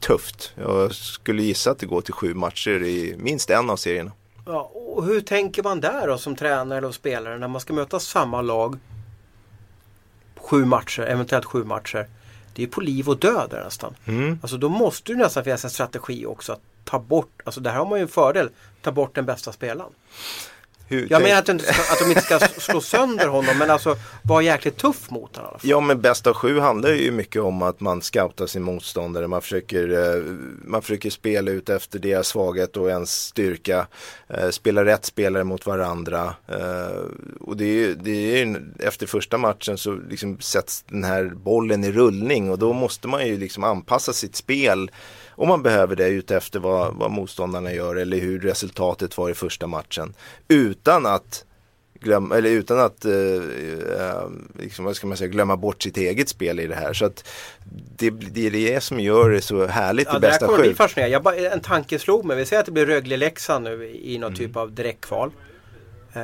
tufft. Jag skulle gissa att det går till sju matcher i minst en av serierna. Ja, och hur tänker man där då som tränare eller spelare när man ska möta samma lag sju matcher, eventuellt sju matcher? Det är ju på liv och död där nästan. Mm. Alltså då måste du nästan finnas en strategi också att ta bort, alltså där har man ju en fördel, ta bort den bästa spelaren. Hur, jag menar att de, inte ska, att de inte ska slå sönder honom, men alltså var jäkligt tuff mot honom i alla fall. Ja, men bästa sju handlar ju mycket om att man scoutar sin motståndare. Man försöker, man försöker spela ut efter deras svaghet och ens styrka. Spela rätt spelare mot varandra. Och det är, det är, efter första matchen så liksom sätts den här bollen i rullning, och då måste man ju liksom anpassa sitt spel. Om man behöver det utefter vad, vad motståndarna gör eller hur resultatet var i första matchen. Utan att, glöm, eller utan att eh, eh, liksom, vad ska man säga, glömma bort sitt eget spel i det här. Så att det, det är det som gör det så härligt ja, i bästa sjuk. Det här kommer bli fascinerande. Jag bara, en tanke slog mig. Vi säger att det blir Rögle-Leksand nu i någon mm. typ av direktkval. Eh,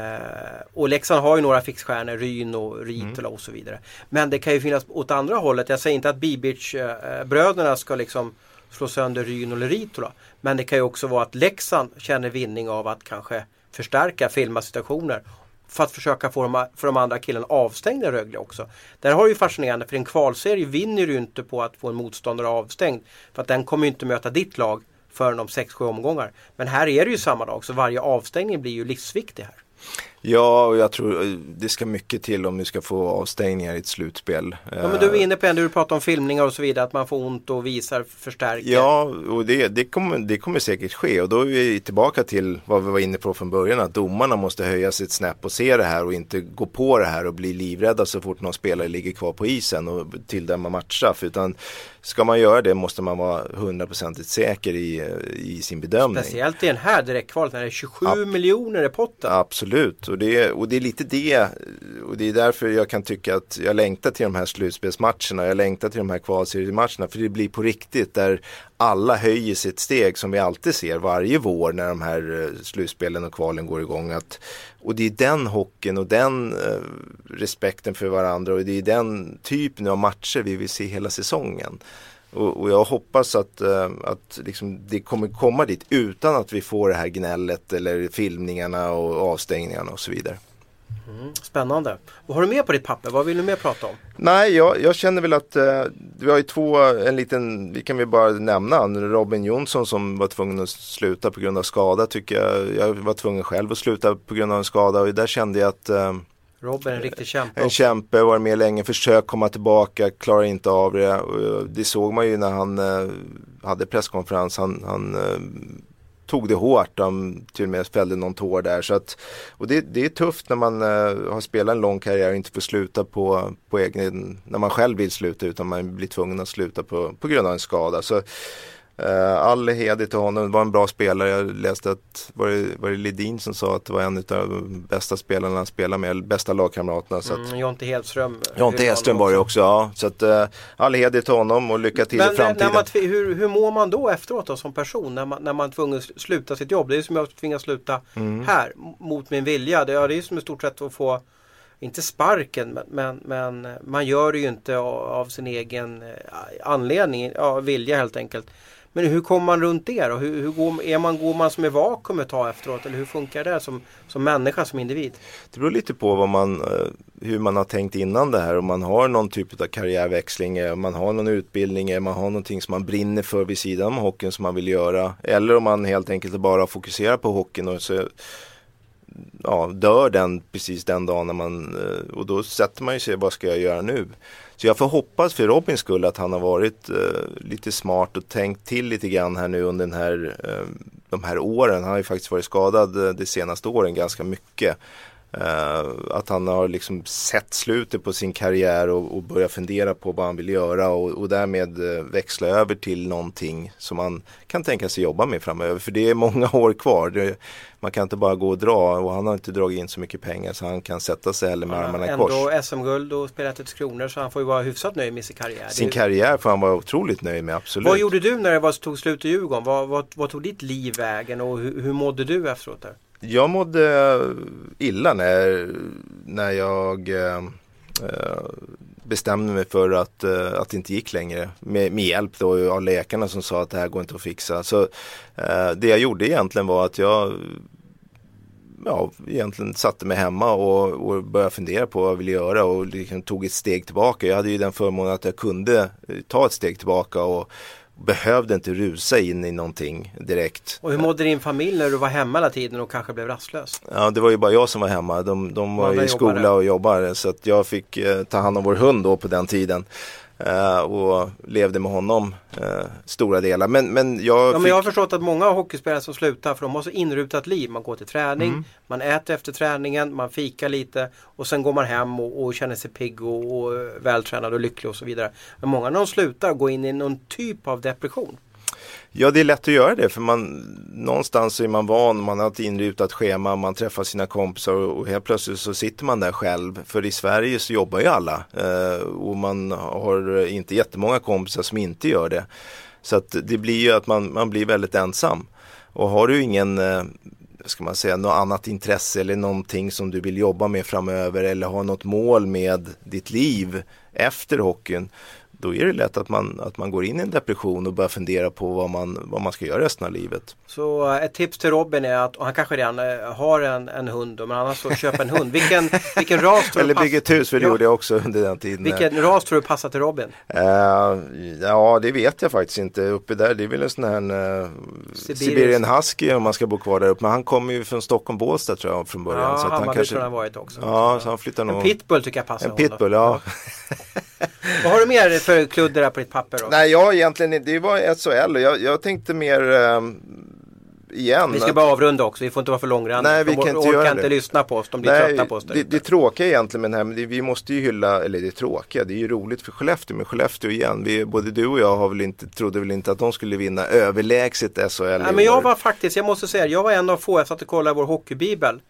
och Leksand har ju några fixstjärnor, Ryn och Ritola mm. och så vidare. Men det kan ju finnas åt andra hållet. Jag säger inte att Bibic-bröderna ska liksom slå sönder Ryn eller Ritola. Men det kan ju också vara att Leksand känner vinning av att kanske förstärka filma situationer för att försöka få de, för de andra killarna avstängda i Rögle också. Där har ju fascinerande, för en kvalserie vinner du inte på att få en motståndare avstängd, för att den kommer ju inte möta ditt lag förrän om sex sju omgångar. Men här är det ju samma dag, så varje avstängning blir ju livsviktig här. Ja, och jag tror det ska mycket till om du ska få avstängningar i ett slutspel. Ja, men du är inne på ändå, du pratar om filmningar och så vidare, att man får ont och visar förstärker. Ja, och det, det, kommer, det kommer säkert ske, och då är vi tillbaka till vad vi var inne på från början, att domarna måste höja sitt snäpp och se det här och inte gå på det här och bli livrädda så fort någon spelare ligger kvar på isen och tilldöma matchstraff, utan ska man göra det måste man vara hundraprocentigt säker i, i sin bedömning. Speciellt i den här direktkvalet när det är tjugosju Ab- miljoner i potten. Absolut. Och det, och det är lite det, och det är därför jag kan tycka att jag längtar till de här slutspelsmatcherna, jag längtar till de här kvalseriematcherna, för det blir på riktigt där alla höjer sitt steg, som vi alltid ser varje vår när de här slutspelen och kvalen går igång. Att, och det är den hockeyn och den eh, respekten för varandra, och det är den typen av matcher vi vill se hela säsongen. Och, och jag hoppas att, att liksom det kommer komma dit utan att vi får det här gnället eller filmningarna och avstängningarna och så vidare. Mm, spännande. Vad har du med på ditt papper? Vad vill du mer prata om? Nej, jag, jag känner väl att eh, vi har ju två, en liten, vi kan vi bara nämna, Robin Jonsson som var tvungen att sluta på grund av skada, tycker jag. Jag var tvungen själv att sluta på grund av en skada, och där kände jag att eh, Robin är en riktig kämpe. En kämpe, var med länge, försök komma tillbaka, klarar inte av det. Det såg man ju när han hade presskonferens. Han, han tog det hårt, han till och med fällde någon tår där. Så att, och det, det är tufft när man har spelat en lång karriär och inte får sluta på, på egen, när man själv vill sluta, utan man blir tvungen att sluta på, på grund av en skada. Så Uh, all heder till honom, var en bra spelare. Jag läste att var det, var det Lidin som sa att det var en av de bästa spelarna han spelade med, bästa lagkamraterna, så att, mm, Jonte Hedström Jonte Hedström var det också, ja. Så att, uh, all heder till honom och lycka till. Men i framtiden, när man tv- hur, hur mår man då efteråt då, som person, när man, när man tvingas sluta sitt jobb? Det är som jag tvingas sluta mm. här mot min vilja. Det är ju som i stort sett att få, inte sparken, men, men, men man gör det ju inte av, av sin egen anledning, ja, vilja helt enkelt. Men hur kommer man runt det då? Hur, hur går, är man, går man som är vakuum ett tag efteråt? Eller hur funkar det som, som människa, som individ? Det beror lite på vad man, hur man har tänkt innan det här. Om man har någon typ av karriärväxling, om man har någon utbildning, om man har någonting som man brinner för vid sidan om hockeyn som man vill göra. Eller om man helt enkelt bara fokuserar på hockeyn och så, ja, dör den precis den dagen när man, och då sätter man ju sig, vad ska jag göra nu? Så jag får hoppas för Robins skull att han har varit eh, lite smart och tänkt till lite grann här nu under den här, eh, de här åren. Han har ju faktiskt varit skadad de senaste åren ganska mycket. Eh, att han har liksom sett slutet på sin karriär och, och börjat fundera på vad han vill göra, och, och därmed växla över till någonting som man kan tänka sig jobba med framöver. För det är många år kvar. Det, man kan inte bara gå och dra, och han har inte dragit in så mycket pengar så han kan sätta sig heller med, ja, armarna i kors. Ändå S M-guld och spelat ett kronor, så han får ju vara hyfsat nöjd med sin karriär. Sin karriär får han vara otroligt nöjd med, absolut. Vad gjorde du när det var, tog slut i Djurgården? Vad, vad, vad tog ditt liv vägen, och hur, hur mådde du efteråt där? Jag mådde illa när, när jag eh, bestämde mig för att, att det inte gick längre. Med, med hjälp då av läkarna som sa att det här går inte att fixa. Så eh, det jag gjorde egentligen var att jag ja, egentligen satte mig hemma och, och började fundera på vad jag ville göra, och liksom tog ett steg tillbaka. Jag hade ju den förmånen att jag kunde ta ett steg tillbaka och behövde inte rusa in i någonting direkt. Och hur mådde din familj när du var hemma hela tiden och kanske blev rastlös? Ja, det var ju bara jag som var hemma. De, de var i skola jobbade. och jobbade, så att jag fick eh, ta hand om vår hund då på den tiden. Uh, och levde med honom uh, stora delar. Men, men, jag, ja, fick... men jag har förstått att många hockeyspelare som slutar, för de har så inrutat liv. Man går till träning, mm. man äter efter träningen, man fikar lite, och sen går man hem och, och känner sig pigg och, och vältränad och lycklig och så vidare. Men många när de slutar går in i någon typ av depression. Ja, det är lätt att göra det, för man, någonstans är man van, man har ett inrutat schema, man träffar sina kompisar, och helt plötsligt så sitter man där själv, för i Sverige så jobbar ju alla eh, och man har inte jättemånga kompisar som inte gör det, så att det blir ju att man, man blir väldigt ensam, och har du ingen eh, ska man säga, något annat intresse eller någonting som du vill jobba med framöver, eller har något mål med ditt liv efter hockeyn, då är det lätt att man, att man går in i en depression och börjar fundera på vad man, vad man ska göra resten av livet. Så ett tips till Robin är att, och han kanske redan har en, en hund, men annars så köp en hund. Vilken, vilken ras tror du eller bygga ett hus, för det ja. gjorde jag också under den tiden. Vilken ras tror du passar till Robin? Uh, ja, det vet jag faktiskt inte. Uppe där, det är väl en sån här en, uh, Siberian Husky om man ska bo kvar där uppe. Men han kommer ju från Stockholm Båstad tror jag från början. Ja, så att han kanske... har varit också. Ja, så han flyttar nog... En pitbull tycker jag passar. En pitbull, ja. Vad har du mer för kludder där på ditt papper då? Nej, jag egentligen, det var S H L och jag, jag tänkte mer ähm, igen. Vi ska bara avrunda också, vi får inte vara för långrandiga. Nej, vi kan inte göra det. Inte lyssna på oss, de blir Nej, trötta på oss. Det, det är tråkiga egentligen med den här, men det, vi måste ju hylla, eller det är tråkiga, det är ju roligt för Skellefteå, men Skellefteå igen. Vi, både du och jag har väl inte, trodde väl inte att de skulle vinna överlägset S H L. Nej, men jag var faktiskt, jag måste säga, jag var en av få, jag satt och kollade vår hockeybibel.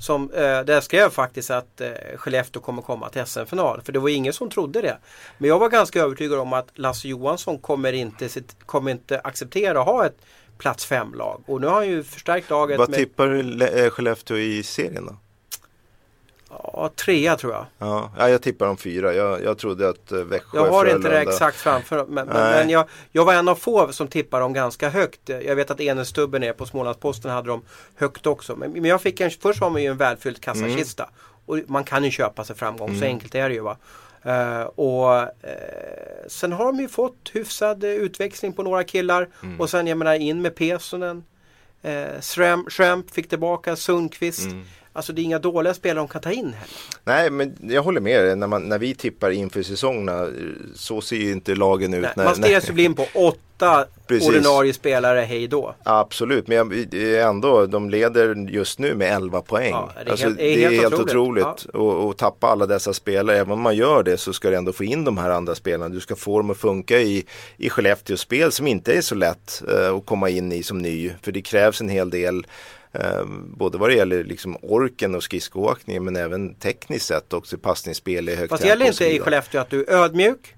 Som, eh, där skrev faktiskt att eh, Skellefteå kommer komma till S M-final. För det var ingen som trodde det. Men jag var ganska övertygad om att Lasse Johansson kommer inte, sitt, kommer inte acceptera att ha ett plats fem-lag. Och nu har han ju förstärkt laget. Vad med... tippar Le- Skellefteå i serien då? Ja, trea tror jag. Ja, jag tippar om fyra. Jag, jag trodde att Växjö... Jag har inte det exakt framför, men, men, men jag, jag var en av få som tippar om ganska högt. Jag vet att Enestubben är på Smålandsposten hade de högt också. Men, men jag fick en, först var man ju en välfylld kassakista. Mm. Och man kan ju köpa sig framgång, mm. så enkelt är det ju va. Uh, och uh, sen har de ju fått hyfsad utväxling på några killar. Mm. Och sen jag menar in med Pesonen. Uh, Schramp, Schramp fick tillbaka, Sundqvist... Mm. Alltså det är inga dåliga spelare de kan ta in heller. Nej, men jag håller med dig. När, man, när vi tippar inför säsongerna så ser ju inte lagen ut. Nej, när, man stirrar sig blind på åtta precis. Ordinarie spelare, hej då. Absolut, men jag, ändå, de leder just nu med elva poäng. Ja, det är, alltså, helt, det är helt, helt otroligt att ja. tappa alla dessa spelare. Även om man gör det så ska du ändå få in de här andra spelarna. Du ska få dem att funka i, i Skellefteås spel som inte är så lätt uh, att komma in i som ny. För det krävs en hel del. Både vad det gäller liksom orken och skridskoåkningen, men även tekniskt sett också passningsspel i högt. Fast det gäller inte i Skellefteå att du är ödmjuk,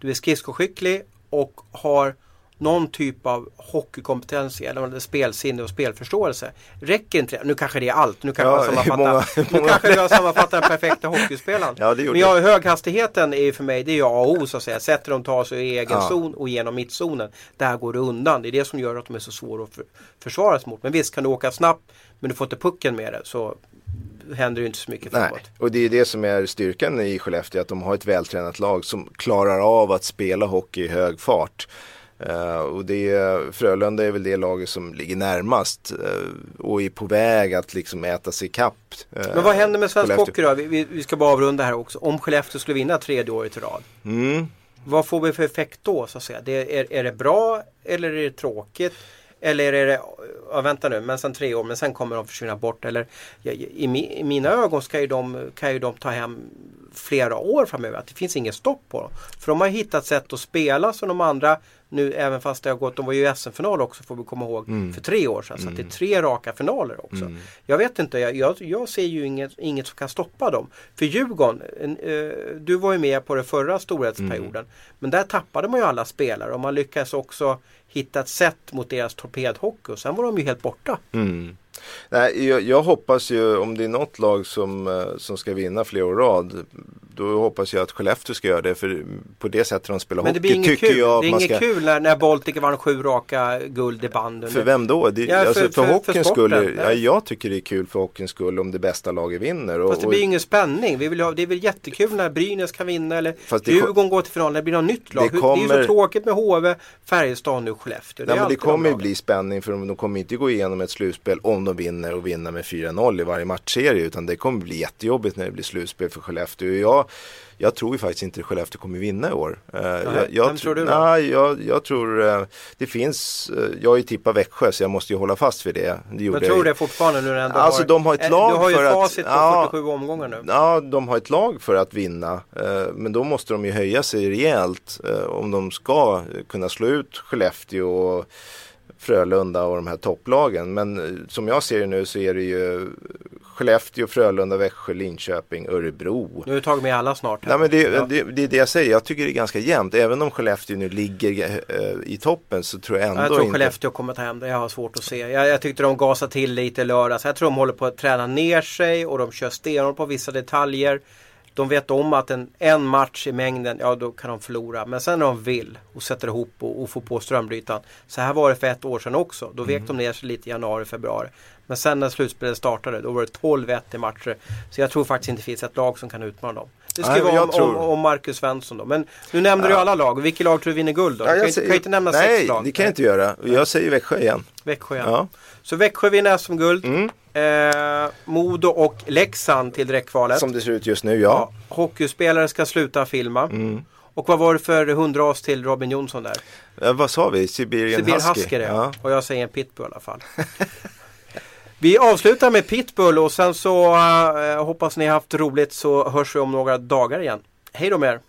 du är skridskoskicklig och har någon typ av hockeykompetens eller spelsinne och spelförståelse. Räcker inte det? Nu kanske det är allt. Nu kanske ja, jag många, nu många. Kanske jag sammanfattar den perfekta hockeyspelaren. Ja, men jag har höghastigheten är för mig, det är ju A och O så att säga. Sätter de tar sig i egen ja. zon och genom mittzonen. Där går det undan. Det är det som gör att de är så svåra att för, försvaras mot. Men visst kan du åka snabbt, men du får inte pucken med det så... händer ju inte så mycket framåt. Nej, och det är det som är styrkan i Skellefteå, att de har ett vältränat lag som klarar av att spela hockey i hög fart. Uh, och det är, Frölunda är väl det laget som ligger närmast uh, och är på väg att liksom äta sig kapp. Uh, Men vad händer med svensk hockey då? Vi, vi, vi ska bara avrunda här också. Om Skellefteå skulle vinna tredje året i rad. Mm. Vad får vi för effekt då så att säga? Det, är, är det bra eller är det tråkigt? Eller är det, ja, vänta nu, men sen tre år, men sen kommer de försvinna bort. Eller, ja, i, mi, i mina ögon ska ju de, kan ju de ta hem flera år framöver. Att det finns ingen stopp på dem. För de har hittat sätt att spela som de andra, nu även fast det har gått, de var ju S M-final också får vi komma ihåg, mm. för tre år sedan. Mm. Så att det är tre raka finaler också. Mm. Jag vet inte, jag, jag, jag ser ju inget, inget som kan stoppa dem. För Djurgården, en, eh, du var ju med på den förra storhetsperioden. Mm. Men där tappade man ju alla spelare och man lyckades också hitta ett sätt mot deras torpedhockey och sen var de ju helt borta. Mm. Nej, jag, jag hoppas ju om det är något lag som, som ska vinna fler år rad, då hoppas jag att Skellefteå ska göra det, för på det sättet de spelar hockey. Men det blir inget kul, jag, det är inget ska... kul när, när Baltic vann sju raka guld i banden. För vem då? Det, ja, för, alltså, för, för hockeyns skull, ja, jag tycker det är kul för hockeyns skull om det bästa laget vinner. Och, fast det blir ju ingen spänning. Vi vill ha, det är väl jättekul när Brynäs kan vinna eller Djurgården kom... går till finalen, det blir något nytt lag. Det, kommer... det är ju så tråkigt med H V, Färjestad nu Skellefteå. Det, Nej, men det kommer ju bli spänning för de, de kommer inte gå igenom ett slutspel om de vinner och vinner med fyra noll i varje matchserie, utan det kommer bli jättejobbigt när det blir slutspel för Skellefteå. Jag, jag tror ju faktiskt inte att Skellefteå kommer vinna i år. Uh, Jaha, jag, jag vem tr- tror du? Nej, jag, jag tror uh, det finns, uh, jag har ju tippat Växjö så jag måste ju hålla fast vid det. det jag tror jag det fortfarande nu ändå alltså, har, de har ett lag du har ju för facit att, på ja, fyrtiosju omgångar nu. Ja, de har ett lag för att vinna, uh, men då måste de ju höja sig rejält uh, om de ska kunna slå ut Skellefteå och Frölunda och de här topplagen. Men som jag ser det nu så är det ju Skellefteå, Frölunda, Växjö, Linköping, Örebro. Nu har vi tagit med alla snart. Nej, men det, ja. det, det är det jag säger. Jag tycker det är ganska jämnt. Även om Skellefteå nu ligger äh, i toppen så tror jag ändå inte... Jag tror inte... Skellefteå kommer ta hem det. Jag har svårt att se. Jag, jag tyckte de gasade till lite lördag. Så jag tror de håller på att träna ner sig och de kör stenor på vissa detaljer. de vet om att en, en match i mängden, ja då kan de förlora. Men sen när de vill och sätter ihop och, och får på strömbrytan. Så här var det för ett år sedan också. Då vek mm. de ner sig lite i januari, februari. Men sen när slutspelet startade, då var det tolv ett i matcher. Så jag tror faktiskt inte finns ett lag som kan utmana dem. Det ska nej, vara om, tror... om Marcus Svensson då. Men nu nämnde ja. du alla lag. Vilket lag tror du vinner guld då? Ja, du kan, säger... kan inte nämna nej, sex lag. Nej, det kan jag inte göra. Jag säger Växjö igen. Växjö igen. Ja. Så Växjö vinner som guld. Mm. Eh, Modo och Leksand till direktkvalet. Som det ser ut just nu, ja. ja. Hockeyspelare ska sluta filma. Mm. Och vad var det för hundras till Robin Jonsson där? Eh, vad sa vi? Sibirian Husky. Husky ja. Och jag säger en pitbull i alla fall. Vi avslutar med pitbull och sen så uh, hoppas ni har haft roligt, så hörs vi om några dagar igen. Hej då med er!